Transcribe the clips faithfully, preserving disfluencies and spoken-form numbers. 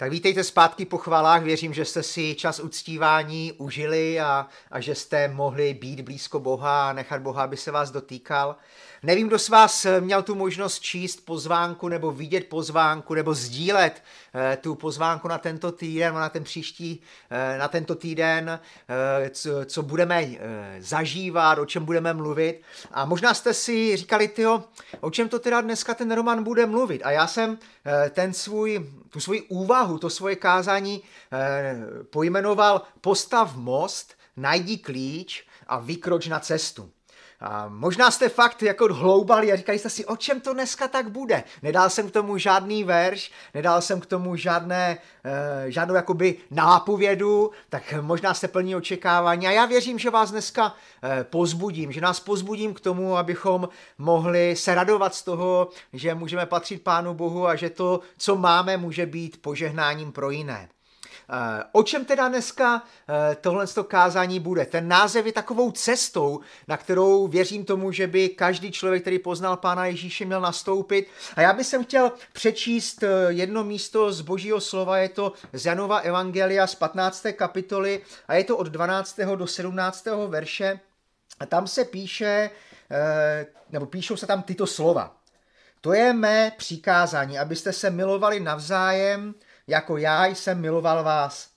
Tak vítejte zpátky po chvalách, věřím, že jste si čas uctívání užili a, a že jste mohli být blízko Boha a nechat Boha, aby se vás dotýkal. Nevím, kdo z vás měl tu možnost číst pozvánku nebo vidět pozvánku nebo sdílet eh, tu pozvánku na tento týden a na ten příští, eh, na tento týden, eh, co, co budeme eh, zažívat, o čem budeme mluvit. A možná jste si říkali, tyjo, o čem to teda dneska ten Roman bude mluvit. A já jsem eh, ten svůj, tu svoji úvahu, to svoje kázání eh, pojmenoval Postav most, najdi klíč a vykroč na cestu. A možná jste fakt jako hloubali a říkali jste si, o čem to dneska tak bude. Nedal jsem k tomu žádný verš, nedal jsem k tomu žádné, eh, žádnou jakoby nápovědu, tak možná jste plní očekávání. A já věřím, že vás dneska eh, pozbudím, že nás pozbudím k tomu, abychom mohli se radovat z toho, že můžeme patřit Pánu Bohu a že to, co máme, může být požehnáním pro jiné. O čem teda dneska tohle kázání bude? Ten název je takovou cestou, na kterou věřím tomu, že by každý člověk, který poznal Pána Ježíše, měl nastoupit. A já bych sem chtěl přečíst jedno místo z Božího slova, je to z Janova Evangelia z patnácté kapitoly a je to od dvanáctého do sedmnáctého verše. A tam se píše, nebo píšou se tam tyto slova. To je mé přikázání, abyste se milovali navzájem, jako já jsem miloval vás.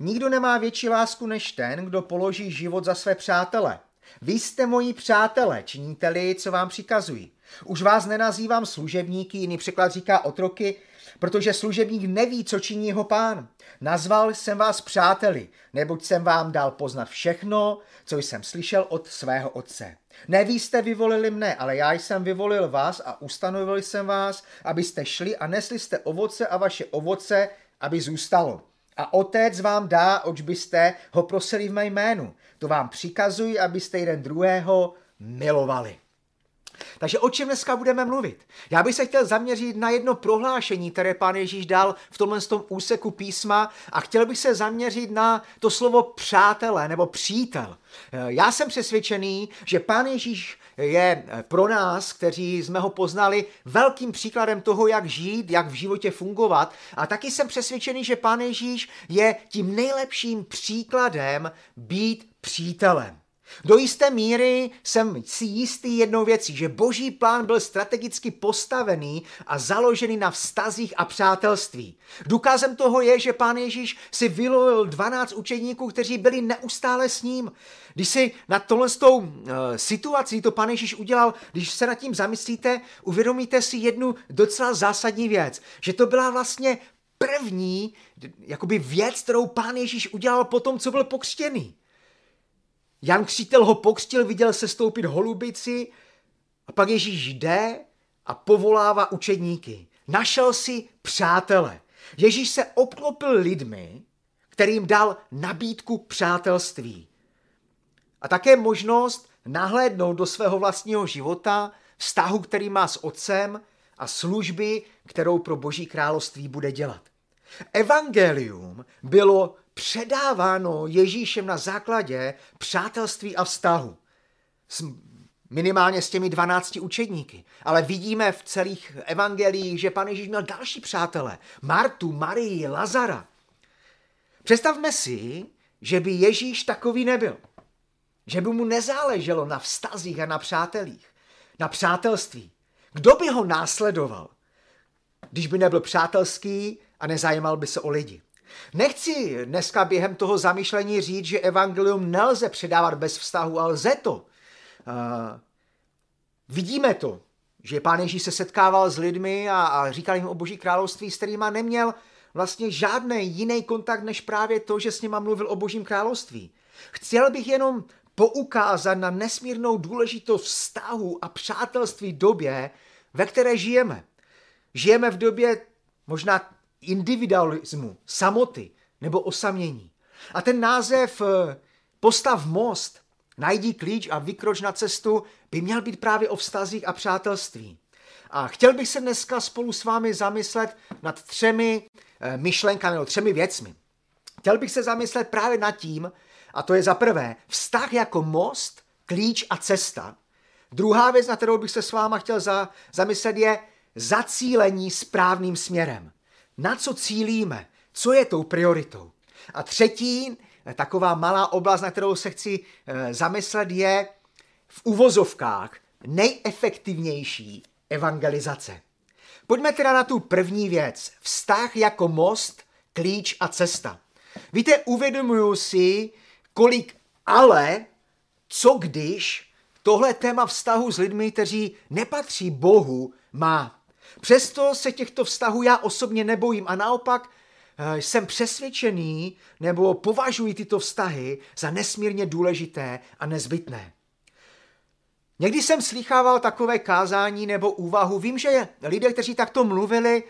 Nikdo nemá větší lásku než ten, kdo položí život za své přátele. Vy jste moji přátelé, činíte-li, co vám přikazují. Už vás nenazývám služebníky, jiný překlad říká otroky, protože služebník neví, co činí jeho pán. Nazval jsem vás přáteli, neboť jsem vám dal poznat všechno, co jsem slyšel od svého otce. Ne vy jste vyvolili mne, ale já jsem vyvolil vás a ustanovil jsem vás, abyste šli a nesli jste ovoce a vaše ovoce, aby zůstalo. A otec vám dá, oč byste ho prosili v mé jménu. To vám přikazuji, abyste jeden druhého milovali. Takže o čem dneska budeme mluvit? Já bych se chtěl zaměřit na jedno prohlášení, které Pán Ježíš dal v tomhle tom úseku písma a chtěl bych se zaměřit na to slovo přátelé nebo přítel. Já jsem přesvědčený, že Pán Ježíš je pro nás, kteří jsme ho poznali, velkým příkladem toho, jak žít, jak v životě fungovat a taky jsem přesvědčený, že Pán Ježíš je tím nejlepším příkladem být přítelem. Do jisté míry jsem si jistý jednou věcí, že Boží plán byl strategicky postavený a založený na vztazích a přátelství. Důkazem toho je, že Pán Ježíš si vylovil dvanáct učedníků, kteří byli neustále s ním. Když si nad tohletou uh, situací to Pán Ježíš udělal, když se nad tím zamyslíte, uvědomíte si jednu docela zásadní věc, že to byla vlastně první jakoby věc, kterou Pán Ježíš udělal po tom, co byl pokřtěný. Jan Křtitel ho pokřtil, viděl se stoupit holubici a pak Ježíš jde a povolává učedníky. Našel si přátele. Ježíš se obklopil lidmi, kterým dal nabídku přátelství. A také možnost nahlédnout do svého vlastního života, vztahu, který má s otcem a služby, kterou pro Boží království bude dělat. Evangelium bylo předáváno Ježíšem na základě přátelství a vztahu. Minimálně s těmi dvanácti učedníky. Ale vidíme v celých evangeliích, že Pán Ježíš měl další přátele. Martu, Marii, Lazara. Představme si, že by Ježíš takový nebyl. Že by mu nezáleželo na vztazích a na přátelích. Na přátelství. Kdo by ho následoval, když by nebyl přátelský a nezajímal by se o lidi? Nechci dneska během toho zamýšlení říct, že evangelium nelze předávat bez vztahu, ale lze to. Uh, vidíme to, že Pán Ježíš se setkával s lidmi a, a říkal jim o Boží království, s kterýma neměl vlastně žádný jiný kontakt, než právě to, že s nima mluvil o Božím království. Chtěl bych jenom poukázat na nesmírnou důležitost vztahu a přátelství době, ve které žijeme. Žijeme v době možná individualismu, samoty nebo osamění. A ten název Postav most, najdi klíč a vykroč na cestu by měl být právě o vztazích a přátelství. A chtěl bych se dneska spolu s vámi zamyslet nad třemi myšlenkami, nebo třemi věcmi. Chtěl bych se zamyslet právě nad tím, a to je za prvé vztah jako most, klíč a cesta. Druhá věc, na kterou bych se s váma chtěl za, zamyslet, je zacílení správným směrem. Na co cílíme? co je tou prioritou. A třetí, taková malá oblast, na kterou se chci zamyslet, je v uvozovkách nejefektivnější evangelizace. Pojďme teda na tu první věc. Vztah jako most, klíč a cesta. Víte, uvědomuju si, kolik ale, co když tohle téma vztahu s lidmi, kteří nepatří Bohu, má. Přesto se těchto vztahů já osobně nebojím a naopak jsem přesvědčený nebo považuji tyto vztahy za nesmírně důležité a nezbytné. Někdy jsem slýchával takové kázání nebo úvahu. Vím, že lidé, kteří takto mluvili,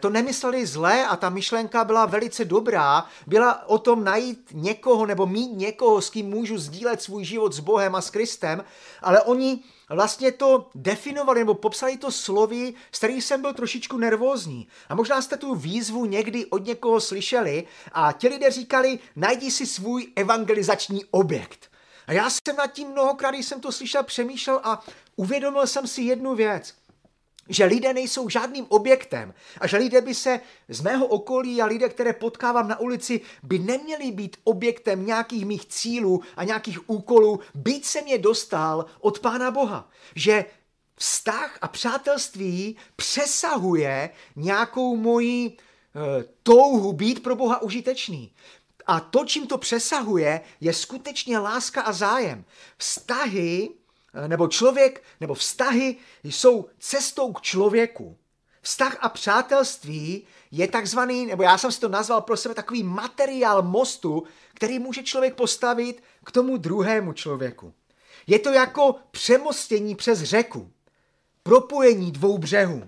to nemysleli zlé a ta myšlenka byla velice dobrá. Byla o tom najít někoho nebo mít někoho, s kým můžu sdílet svůj život s Bohem a s Kristem, ale oni vlastně to definovali nebo popsali to slovy, s kterých jsem byl trošičku nervózní. A možná jste tu výzvu někdy od někoho slyšeli a ti lidé říkali, najdi si svůj evangelizační objekt. A já jsem nad tím mnohokrát, když jsem to slyšel, přemýšlel a uvědomil jsem si jednu věc, že lidé nejsou žádným objektem a že lidé by se z mého okolí a lidé, které potkávám na ulici, by neměli být objektem nějakých mých cílů a nějakých úkolů, byť jsem je dostal od Pána Boha. Že vztah a přátelství přesahuje nějakou moji e, touhu být pro Boha užitečný. A to, čím to přesahuje, je skutečně láska a zájem. Vztahy, nebo člověk, nebo vztahy jsou cestou k člověku. Vztah a přátelství je takzvaný, nebo já jsem si to nazval pro sebe takový materiál mostu, který může člověk postavit k tomu druhému člověku. Je to jako přemostění přes řeku, propojení dvou břehů.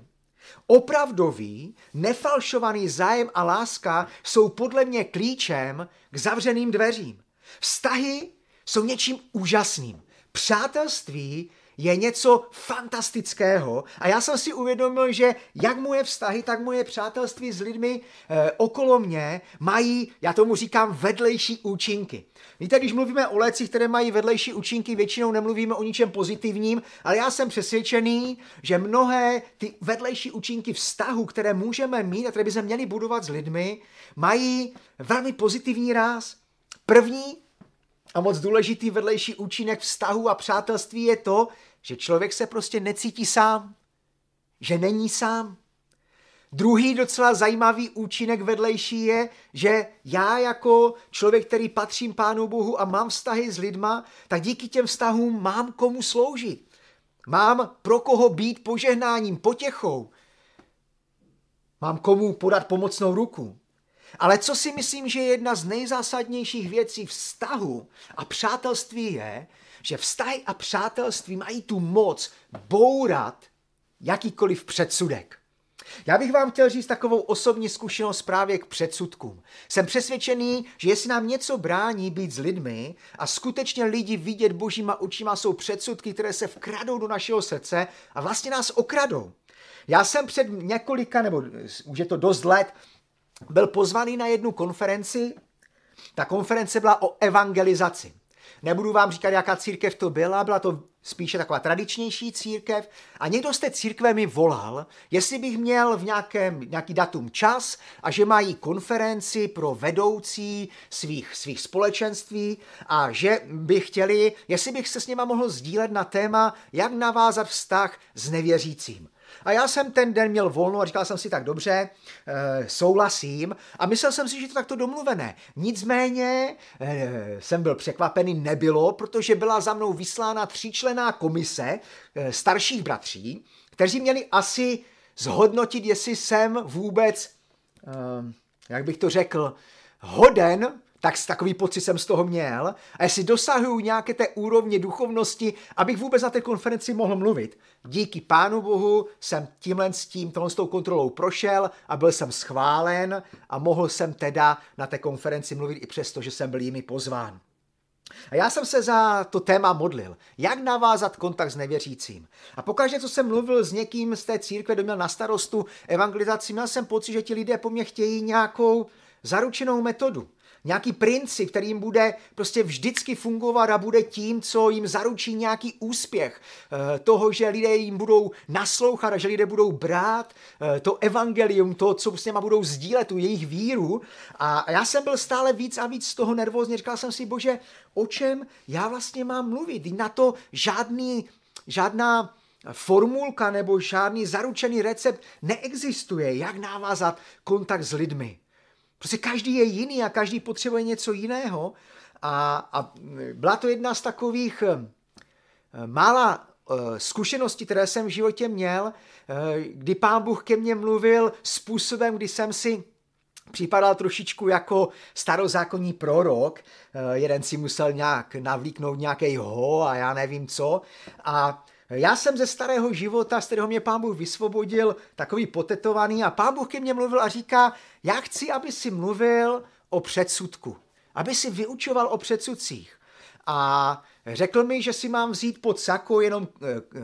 Opravdový, nefalšovaný zájem a láska jsou podle mě klíčem k zavřeným dveřím. Vztahy jsou něčím úžasným. Přátelství je něco fantastického a já jsem si uvědomil, že jak moje vztahy, tak moje přátelství s lidmi e, okolo mě mají, já tomu říkám, vedlejší účinky. Víte, když mluvíme o lécích, které mají vedlejší účinky, většinou nemluvíme o ničem pozitivním, ale já jsem přesvědčený, že mnohé ty vedlejší účinky vztahu, které můžeme mít a které bychom měli budovat s lidmi, mají velmi pozitivní ráz. První a moc důležitý vedlejší účinek vztahu a přátelství je to, že člověk se prostě necítí sám, že není sám. Druhý docela zajímavý účinek vedlejší je, že já jako člověk, který patřím Pánu Bohu a mám vztahy s lidma, tak díky těm vztahům mám komu sloužit. Mám pro koho být požehnáním, potěchou. Mám komu podat pomocnou ruku. Ale co si myslím, že je jedna z nejzásadnějších věcí vztahu a přátelství je, že vztahy a přátelství mají tu moc bourat jakýkoliv předsudek. Já bych vám chtěl říct takovou osobní zkušenost právě k předsudkům. Jsem přesvědčený, že jestli nám něco brání být s lidmi a skutečně lidi vidět božíma očima, jsou předsudky, které se vkradou do našeho srdce a vlastně nás okradou. Já jsem před několika, nebo už je to dost let, byl pozvaný na jednu konferenci. Ta konference byla o evangelizaci. Nebudu vám říkat, jaká církev to byla, byla to spíše taková tradičnější církev. A někdo z té církve mi volal, jestli bych měl v nějakém, nějaký datum čas a že mají konferenci pro vedoucí svých, svých společenství a že by chtěli, jestli bych se s nima mohl sdílet na téma, jak navázat vztah s nevěřícím. A já jsem ten den měl volno a říkal jsem si, tak dobře, e, souhlasím. A myslel jsem si, že to takto domluvené. Nicméně e, jsem byl překvapený, nebylo, protože byla za mnou vyslána tříčlenná komise e, starších bratří, kteří měli asi zhodnotit, jestli jsem vůbec, e, jak bych to řekl, hoden, tak takový pocit jsem z toho měl, a jestli dosahuju nějaké té úrovně duchovnosti, abych vůbec na té konferenci mohl mluvit. Díky Pánu Bohu jsem tímhle s tím, s tou kontrolou prošel a byl jsem schválen a mohl jsem teda na té konferenci mluvit i přesto, že jsem byl jimi pozván. A já jsem se za to téma modlil. Jak navázat kontakt s nevěřícím? A pokaždé, co jsem mluvil s někým z té církve, kdo měl na starostu evangelizaci, měl jsem pocit, že ti lidé po mně chtějí nějakou zaručenou metodu. nějaký princip, kterým bude prostě vždycky fungovat a bude tím, co jim zaručí nějaký úspěch. Toho, že lidé jim budou naslouchat a že lidé budou brát to evangelium, to, co s nima budou sdílet, tu jejich víru. A já jsem byl stále víc a víc z toho nervózně. Říkal jsem si, bože, o čem já vlastně mám mluvit? Na to žádný, žádná formulka nebo žádný zaručený recept neexistuje, jak navázat kontakt s lidmi. Prostě každý je jiný a každý potřebuje něco jiného. A, a byla to jedna z takových mála zkušeností, které jsem v životě měl, kdy Pán Bůh ke mně mluvil způsobem, kdy jsem si připadal trošičku jako starozákonní prorok. Jeden si musel nějak navlíknout nějakej ho a já nevím co. A já jsem ze starého života, z kterého mě Pán Bůh vysvobodil, takový potetovaný, a Pán Bůh ke mně mluvil a říká, já chci, aby si mluvil o předsudku, aby si vyučoval o předsudcích. A řekl mi, že si mám vzít pod sako jenom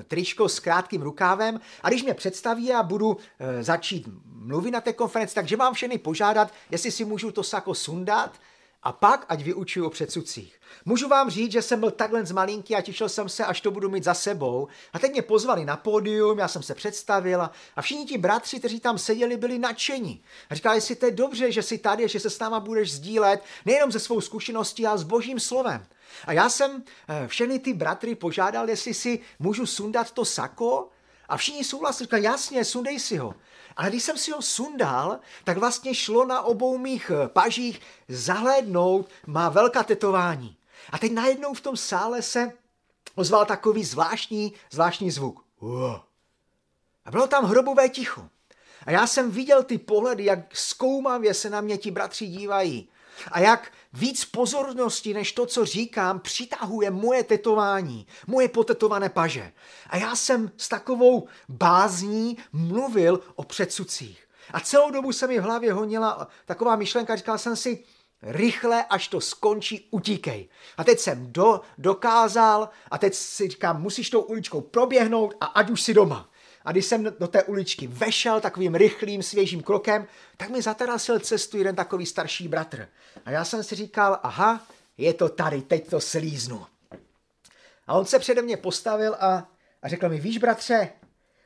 tričko s krátkým rukávem, a když mě představí a budu začít mluvit na té konferenci, takže mám všechny požádat, jestli si můžu to sako sundat, a pak ať vyučuju o předsudcích. Můžu vám říct, že jsem byl takhle z malinký a těšil jsem se, až to budu mít za sebou. A teď mě pozvali na pódium, já jsem se představil a všichni ti bratři, kteří tam seděli, byli nadšení. A říkali si, to je dobře, že jsi tady, že se s náma budeš sdílet nejenom ze svou zkušeností, ale s Božím slovem. A já jsem všechny ty bratry požádal, jestli si můžu sundat to sako, a všichni souhlasili, říkali, jasně, sundej si ho. Ale když jsem si ho sundal, tak vlastně šlo na obou mých pažích zahlédnout, má velká tetování. A teď najednou v tom sále se ozval takový zvláštní, zvláštní zvuk. A bylo tam hrobové ticho. A já jsem viděl ty pohledy, jak zkoumavě se na mě ti bratři dívají. A jak víc pozornosti, než to, co říkám, přitahuje moje tetování, moje potetované paže. A já jsem s takovou bázní mluvil o předsudcích. A celou dobu se mi v hlavě honila taková myšlenka, říkal jsem si, rychle, až to skončí, utíkej. A teď jsem do, dokázal a teď si říkám, musíš tou uličkou proběhnout a ať už si doma. A když jsem do té uličky vešel takovým rychlým, svěžím krokem, tak mi zatarasil cestu jeden takový starší bratr. A já jsem si říkal, aha, je to tady, teď to slíznu. A on se přede mě postavil a, a řekl mi, víš bratře,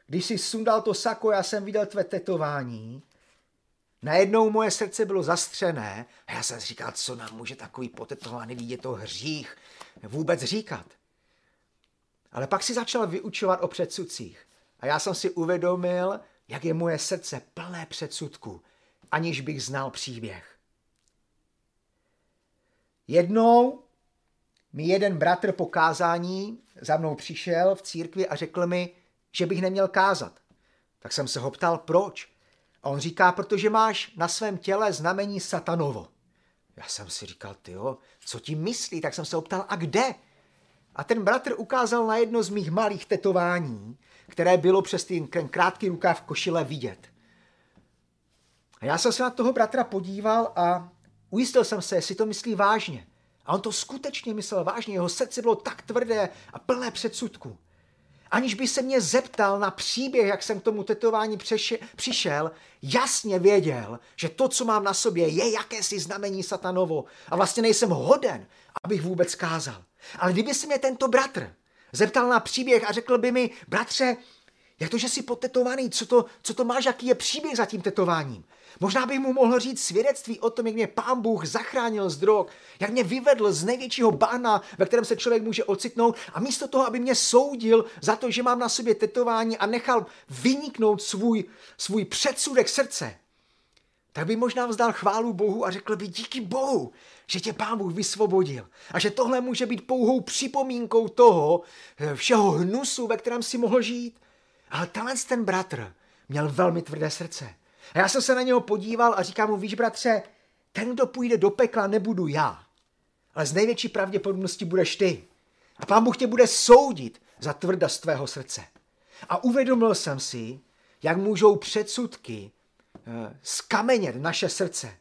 když jsi sundal to sako, já jsem viděl tvé tetování, najednou moje srdce bylo zastřené a já jsem si říkal, co nám může takový potetovaný vidět, to hřích vůbec říkat. Ale pak si začal vyučovat o předsudcích. A já jsem si uvědomil, jak je moje srdce plné předsudků, aniž bych znal příběh. Jednou mi jeden bratr po kázání za mnou přišel v církvi a řekl mi, že bych neměl kázat. Tak jsem se ho ptal, proč? A on říká, protože máš na svém těle znamení satanovo. Já jsem si říkal, tyjo, co ti myslí? Tak jsem se ho ptal, a kde? A ten bratr ukázal na jedno z mých malých tetování, které bylo přes ten krátký rukáv košile vidět. A já jsem se na toho bratra podíval a ujistil jsem se, jestli to myslí vážně. A on to skutečně myslel vážně, jeho srdce bylo tak tvrdé a plné předsudků. Aniž by se mě zeptal na příběh, jak jsem k tomu tetování přešel, přišel, jasně věděl, že to, co mám na sobě, je jakési znamení satanovo a vlastně nejsem hoden, abych vůbec kázal. Ale kdyby se mě tento bratr zeptal na příběh a řekl by mi, bratře, jak to, že jsi potetovaný, co to, co to máš, jaký je příběh za tím tetováním? Možná bych mu mohl říct svědectví o tom, jak mě Pán Bůh zachránil z drog, jak mě vyvedl z největšího bahna, ve kterém se člověk může ocitnout, a místo toho, aby mě soudil za to, že mám na sobě tetování a nechal vyniknout svůj, svůj předsudek srdce, tak by možná vzdal chválu Bohu a řekl by, díky Bohu, že tě Pán Bůh vysvobodil a že tohle může být pouhou připomínkou toho všeho hnusu, ve kterém si mohl žít. Ale tenhle ten bratr měl velmi tvrdé srdce. A já jsem se na něho podíval a říkám mu, víš bratře, ten, kdo půjde do pekla, nebudu já, ale z největší pravděpodobností budeš ty. A Pán Bůh tě bude soudit za tvrdost tvého srdce. A uvědomil jsem si, jak můžou předsudky skamenět naše srdce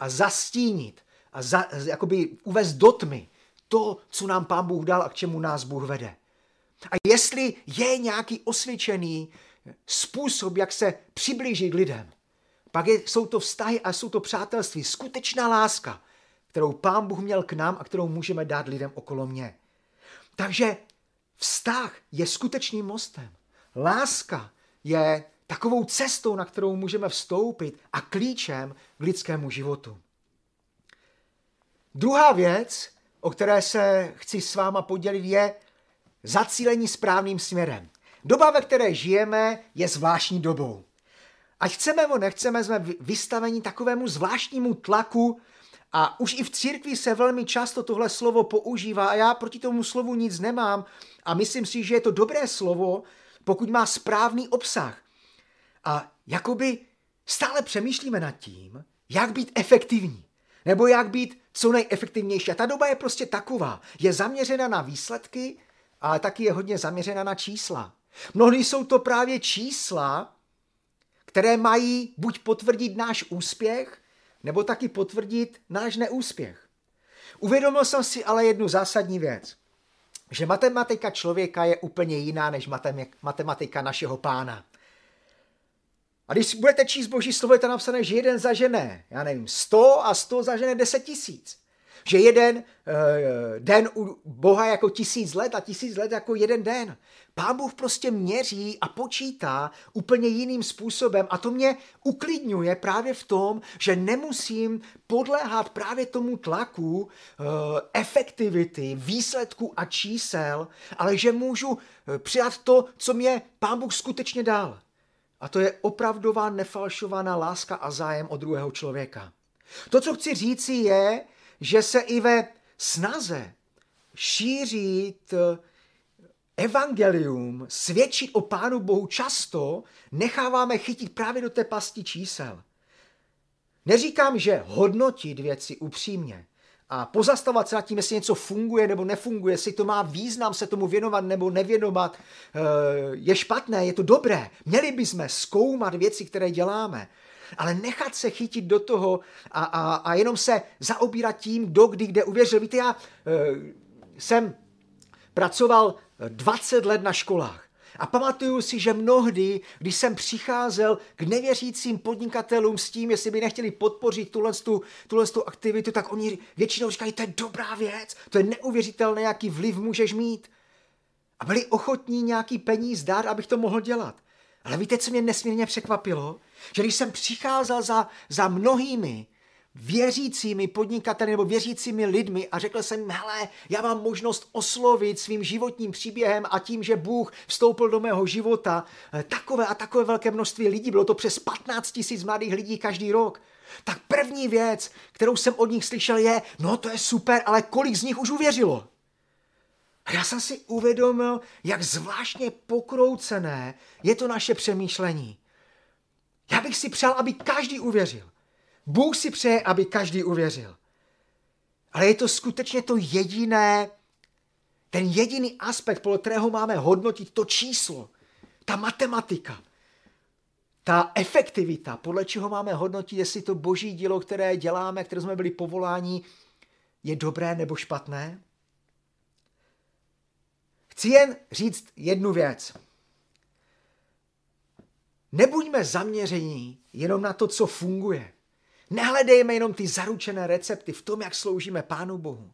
a zastínit a za, jakoby uvést do tmy to, co nám Pán Bůh dal a k čemu nás Bůh vede. A jestli je nějaký osvědčený způsob, jak se přiblížit k lidem, pak je, jsou to vztahy a jsou to přátelství, skutečná láska, kterou Pán Bůh měl k nám a kterou můžeme dát lidem okolo mě. Takže vztah je skutečným mostem. Láska je takovou cestou, na kterou můžeme vstoupit a klíčem k lidskému životu. Druhá věc, o které se chci s váma podělit, je zacílení správným směrem. Doba, ve které žijeme, je zvláštní dobou. Ať chceme nebo nechceme, jsme vystaveni takovému zvláštnímu tlaku a už i v církvi se velmi často tohle slovo používá a já proti tomu slovu nic nemám a myslím si, že je to dobré slovo, pokud má správný obsah. A jakoby stále přemýšlíme nad tím, jak být efektivní nebo jak být co nejefektivnější. A ta doba je prostě taková. Je zaměřena na výsledky, ale taky je hodně zaměřena na čísla. Mnohdy jsou to právě čísla, které mají buď potvrdit náš úspěch, nebo taky potvrdit náš neúspěch. Uvědomil jsem si ale jednu zásadní věc, že matematika člověka je úplně jiná než matematika našeho Pána. A když budete číst Boží slovo, je to napsané, že jeden zažene, já nevím, sto a sto zažene deset tisíc. Že jeden e, den u Boha jako tisíc let a tisíc let jako jeden den. Pán Bůh prostě měří a počítá úplně jiným způsobem a to mě uklidňuje právě v tom, že nemusím podléhat právě tomu tlaku e, efektivity, výsledků a čísel, ale že můžu přijat to, co mě Pán Bůh skutečně dal. A to je opravdová, nefalšovaná láska a zájem o druhého člověka. To, co chci říci, je, že se i ve snaze šířit evangelium, svědčit o Pánu Bohu často, necháváme chytit právě do té pasti čísel. Neříkám, že hodnotit věci upřímně a pozastavovat se nad tím, jestli něco funguje nebo nefunguje, jestli to má význam se tomu věnovat nebo nevěnovat, je špatné, je to dobré. Měli bychom zkoumat věci, které děláme. Ale nechat se chytit do toho a, a, a jenom se zaobírat tím, kdo kdy kde uvěřil. Víte, já e, jsem pracoval dvacet let na školách a pamatuju si, že mnohdy, když jsem přicházel k nevěřícím podnikatelům s tím, jestli by nechtěli podpořit tuhle, tu, tuhle tu aktivitu, tak oni většinou říkají, to je dobrá věc, to je neuvěřitelné, jaký vliv můžeš mít. A byli ochotní nějaký peníz dát, abych to mohl dělat. Ale víte, co mě nesmírně překvapilo? Že když jsem přicházel za, za mnohými věřícími podnikateli nebo věřícími lidmi a řekl jsem, hele, já mám možnost oslovit svým životním příběhem a tím, že Bůh vstoupil do mého života, takové a takové velké množství lidí, bylo to přes patnáct tisíc mladých lidí každý rok, tak první věc, kterou jsem od nich slyšel je, no to je super, ale kolik z nich už uvěřilo? A já jsem si uvědomil, jak zvláštně pokroucené je to naše přemýšlení. Já bych si přál, aby každý uvěřil. Bůh si přeje, aby každý uvěřil. Ale je to skutečně to jediné, ten jediný aspekt, podle kterého máme hodnotit to číslo, ta matematika, ta efektivita, podle čeho máme hodnotit, jestli to Boží dílo, které děláme, které jsme byli povoláni, je dobré nebo špatné. Chci jen říct jednu věc. Nebuďme zaměření jenom na to, co funguje. Nehledejme jenom ty zaručené recepty v tom, jak sloužíme Pánu Bohu.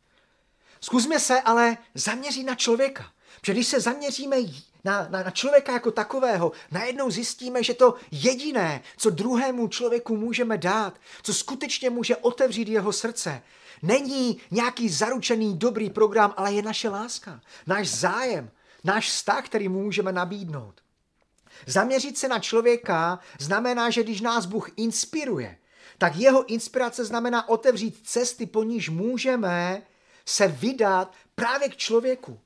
Zkusme se ale zaměřit na člověka. Protože když se zaměříme na, na, na člověka jako takového, najednou zjistíme, že to jediné, co druhému člověku můžeme dát, co skutečně může otevřít jeho srdce, není nějaký zaručený dobrý program, ale je naše láska, náš zájem, náš vztah, který mu můžeme nabídnout. Zaměřit se na člověka znamená, že když nás Bůh inspiruje, tak jeho inspirace znamená otevřít cesty, po níž můžeme se vydat právě k člověku.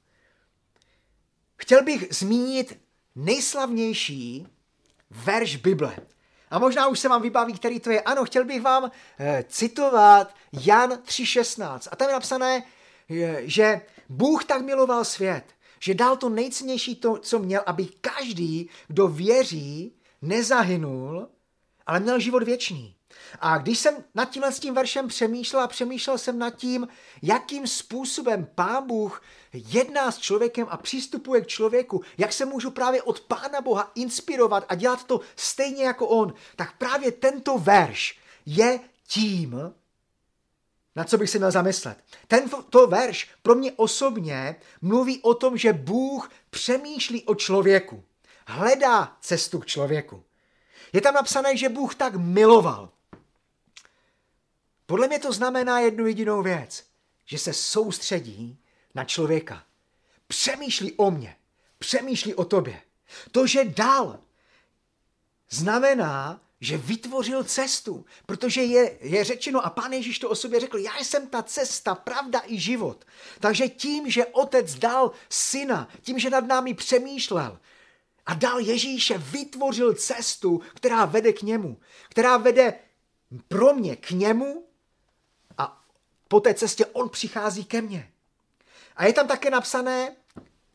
Chtěl bych zmínit nejslavnější verš Bible. A možná už se vám vybaví, který to je. Ano, chtěl bych vám eh, citovat Jan tři šestnáct. A tam je napsané, že Bůh tak miloval svět, že dal to nejcennější, to, co měl, aby každý, kdo věří, nezahynul, ale měl život věčný. A když jsem nad tímhle s tím veršem přemýšlel a přemýšlel jsem nad tím, jakým způsobem Pán Bůh jedná s člověkem a přistupuje k člověku, jak se můžu právě od Pána Boha inspirovat a dělat to stejně jako on, tak právě tento verš je tím, na co bych se měl zamyslet. Tento verš pro mě osobně mluví o tom, že Bůh přemýšlí o člověku, hledá cestu k člověku. Je tam napsané, že Bůh tak miloval. Podle mě to znamená jednu jedinou věc, že se soustředí na člověka. Přemýšlí o mně, přemýšlí o tobě. To, že dal, znamená, že vytvořil cestu, protože je, je řečeno a Pán Ježíš to o sobě řekl, já jsem ta cesta, pravda i život. Takže tím, že Otec dal Syna, tím, že nad námi přemýšlel a dal Ježíše, vytvořil cestu, která vede k němu, která vede pro mě k němu a po té cestě on přichází ke mně. A je tam také napsané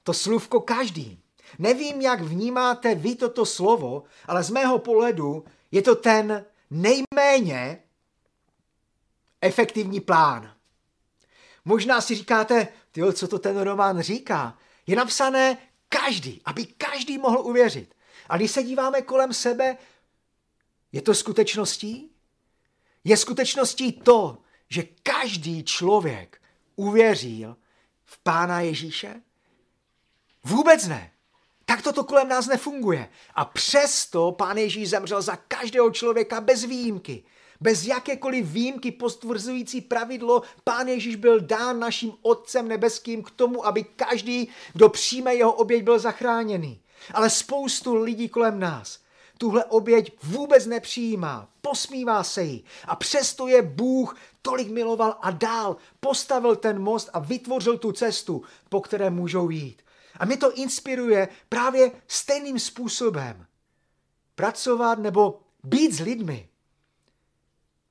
to slůvko každý. Nevím, jak vnímáte vy toto slovo, ale z mého pohledu je to ten nejméně efektivní plán. Možná si říkáte, tyjo, co to ten román říká? Je napsané každý, aby každý mohl uvěřit. A když se díváme kolem sebe, je to skutečností? Je skutečností to, že každý člověk uvěřil v Pána Ježíše? Vůbec ne. Tak toto kolem nás nefunguje. A přesto Pán Ježíš zemřel za každého člověka bez výjimky. Bez jakékoliv výjimky potvrzující pravidlo, Pán Ježíš byl dán naším Otcem nebeským k tomu, aby každý, kdo přijme jeho oběť, byl zachráněný. Ale spoustu lidí kolem nás tuhle oběť vůbec nepřijímá, posmívá se jí. A přesto je Bůh tolik miloval a dál postavil ten most a vytvořil tu cestu, po které můžou jít. A mě to inspiruje právě stejným způsobem pracovat nebo být s lidmi.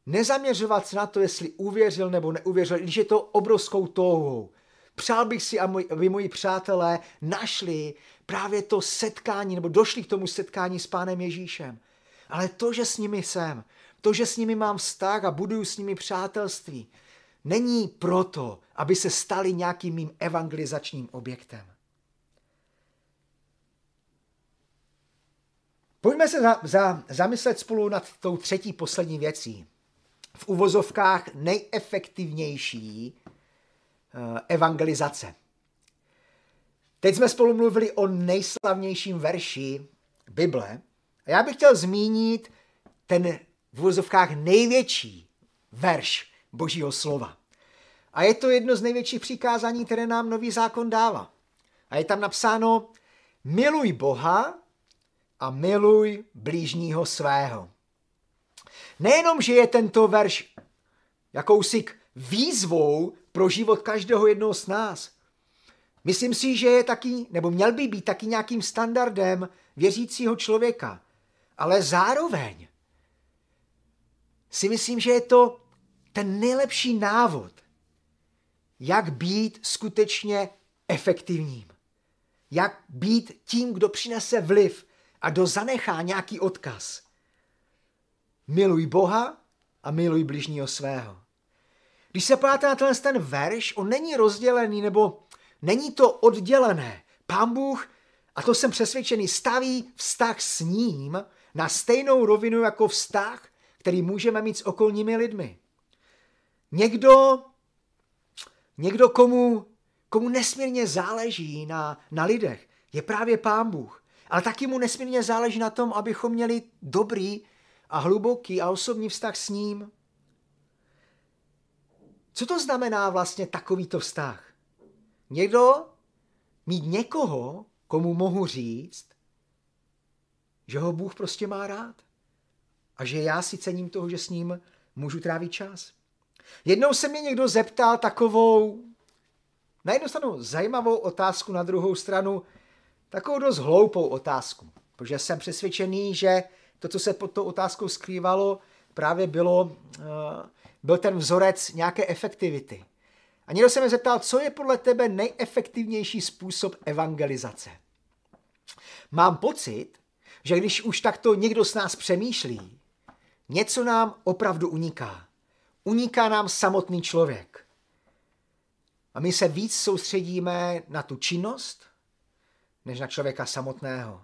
Nezaměřovat se na to, jestli uvěřil nebo neuvěřil, když je to obrovskou touhou. Přál bych si, aby moji přátelé našli právě to setkání nebo došli k tomu setkání s Pánem Ježíšem. Ale to, že s nimi jsem, to, že s nimi mám vztah a buduju s nimi přátelství, není proto, aby se stali nějakým mým evangelizačním objektem. Pojďme se za, za, zamyslet spolu nad tou třetí poslední věcí. V uvozovkách nejefektivnější uh, evangelizace. Teď jsme spolu mluvili o nejslavnějším verši Bible. A já bych chtěl zmínit ten v uvozovkách největší verš Božího slova. A je to jedno z největších přikázání, které nám Nový zákon dává. A je tam napsáno: miluj Boha a miluj blížního svého. Nejenom, že je tento verš jakousi výzvou pro život každého jednoho z nás, myslím si, že je taky, nebo měl by být taky nějakým standardem věřícího člověka, ale zároveň si myslím, že je to ten nejlepší návod, jak být skutečně efektivním, jak být tím, kdo přinese vliv a kdo zanechá nějaký odkaz. Miluj Boha a miluj bližního svého. Když se podíváte na tenhle ten verš, on není rozdělený, nebo není to oddělené. Pán Bůh, a to jsem přesvědčený, staví vztah s ním na stejnou rovinu jako vztah, který můžeme mít s okolními lidmi. Někdo, někdo komu, komu nesmírně záleží na, na lidech, je právě Pán Bůh. Ale taky mu nesmírně záleží na tom, abychom měli dobrý a hluboký a osobní vztah s ním. Co to znamená vlastně takovýto vztah? Někdo mít někoho, komu mohu říct, že ho Bůh prostě má rád a že já si cením toho, že s ním můžu trávit čas. Jednou se mě někdo zeptal takovou, na jednu stranu zajímavou otázku, na druhou stranu takovou dost hloupou otázku, protože jsem přesvědčený, že to, co se pod tou otázkou skrývalo, právě bylo, byl ten vzorec nějaké efektivity. A někdo se mě zeptal, co je podle tebe nejefektivnější způsob evangelizace. Mám pocit, že když už takto někdo z nás přemýšlí, něco nám opravdu uniká. Uniká nám samotný člověk. A my se víc soustředíme na tu činnost, než na člověka samotného.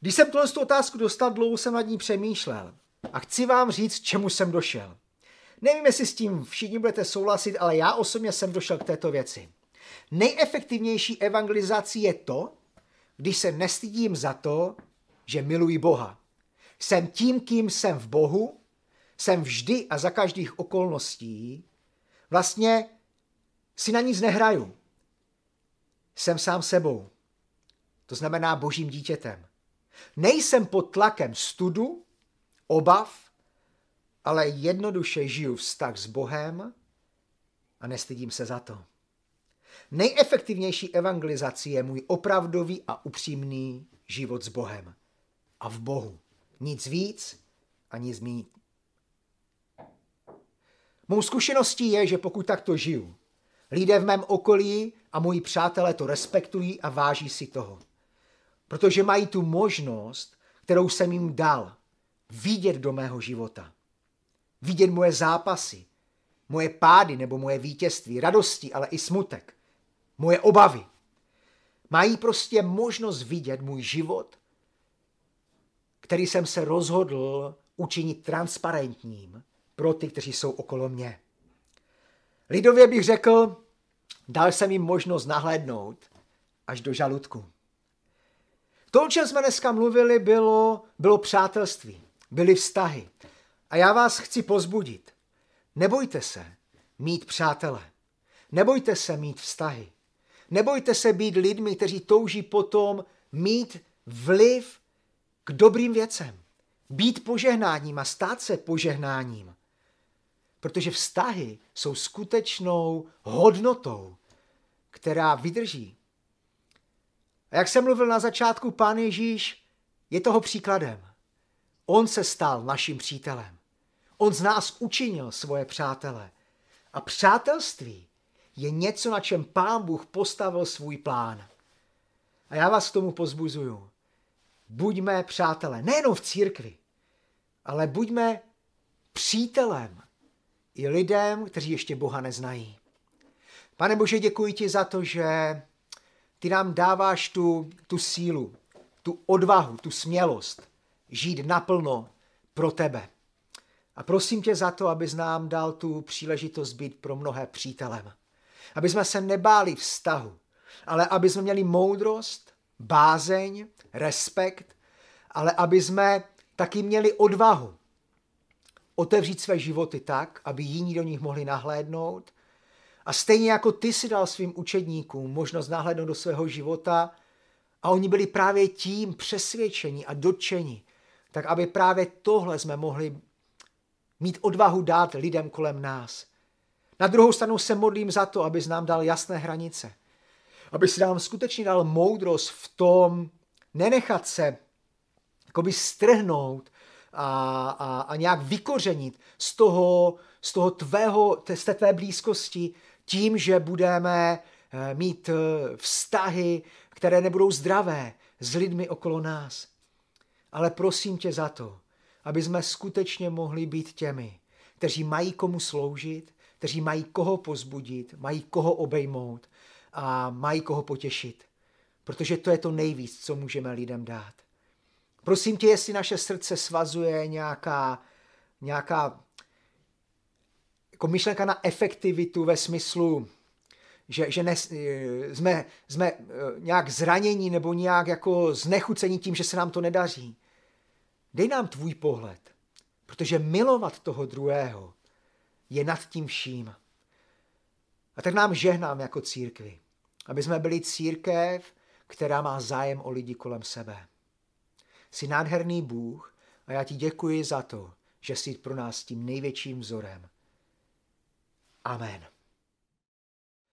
Když jsem tuhle otázku dostal, dlouho jsem nad ní přemýšlel a chci vám říct, čemu jsem došel. Nevím, jestli s tím všichni budete souhlasit, ale já osobně jsem došel k této věci. Nejefektivnější evangelizací je to, když se nestydím za to, že miluji Boha. Jsem tím, kým jsem v Bohu, jsem vždy a za každých okolností, vlastně si na nic nehraju. Jsem sám sebou, to znamená božím dítětem. Nejsem pod tlakem studu, obav, ale jednoduše žiju vztah s Bohem a nestydím se za to. Nejefektivnější evangelizací je můj opravdový a upřímný život s Bohem a v Bohu. Nic víc a nic míň. Mou zkušeností je, že pokud takto žiju, lidé v mém okolí a moji přátelé to respektují a váží si toho. Protože mají tu možnost, kterou jsem jim dal, vidět do mého života. Vidět moje zápasy, moje pády nebo moje vítězství, radosti, ale i smutek, moje obavy. Mají prostě možnost vidět můj život, který jsem se rozhodl učinit transparentním pro ty, kteří jsou okolo mě. Lidově bych řekl, dal jsem jim možnost nahlédnout až do žaludku. To, o čem jsme dneska mluvili, bylo, bylo přátelství, byly vztahy. A já vás chci povzbudit. Nebojte se mít přátele. Nebojte se mít vztahy. Nebojte se být lidmi, kteří touží potom mít vliv k dobrým věcem. Být požehnáním a stát se požehnáním. Protože vztahy jsou skutečnou hodnotou, která vydrží. A jak jsem mluvil na začátku, Pán Ježíš je toho příkladem. On se stal naším přítelem. On z nás učinil svoje přátele. A přátelství je něco, na čem Pán Bůh postavil svůj plán. A já vás k tomu pozbuzuju. Buďme přátelé, nejenom v církvi, ale buďme přítelem i lidem, kteří ještě Boha neznají. Pane Bože, děkuji ti za to, že ty nám dáváš tu, tu sílu, tu odvahu, tu smělost žít naplno pro tebe. A prosím tě za to, abys nám dal tu příležitost být pro mnohé přítelem. Aby jsme se nebáli vztahu, ale aby jsme měli moudrost, bázeň, respekt, ale aby jsme taky měli odvahu otevřít své životy tak, aby jiní do nich mohli nahlédnout. A stejně jako ty si dal svým učedníkům možnost nahlédnout do svého života a oni byli právě tím přesvědčeni a dotčeni, tak aby právě tohle jsme mohli mít odvahu dát lidem kolem nás. Na druhou stranu se modlím za to, abys nám dal jasné hranice. Aby si nám skutečně dal moudrost v tom nenechat se jakoby strhnout a, a, a nějak vykořenit z toho, z toho tvého, z té tvé blízkosti tím, že budeme mít vztahy, které nebudou zdravé s lidmi okolo nás. Ale prosím tě za to, aby jsme skutečně mohli být těmi, kteří mají komu sloužit, kteří mají koho pozbudit, mají koho obejmout a mají koho potěšit. Protože to je to nejvíc, co můžeme lidem dát. Prosím tě, jestli naše srdce svazuje nějaká, nějaká jako myšlenka na efektivitu ve smyslu, že, že ne, jsme, jsme nějak zranění nebo nějak jako znechucení tím, že se nám to nedaří. Dej nám tvůj pohled, protože milovat toho druhého je nad tím vším. A tak nám žehnám jako církvi, aby jsme byli církev, která má zájem o lidi kolem sebe. Jsi nádherný Bůh a já ti děkuji za to, že jsi pro nás tím největším vzorem. Amen.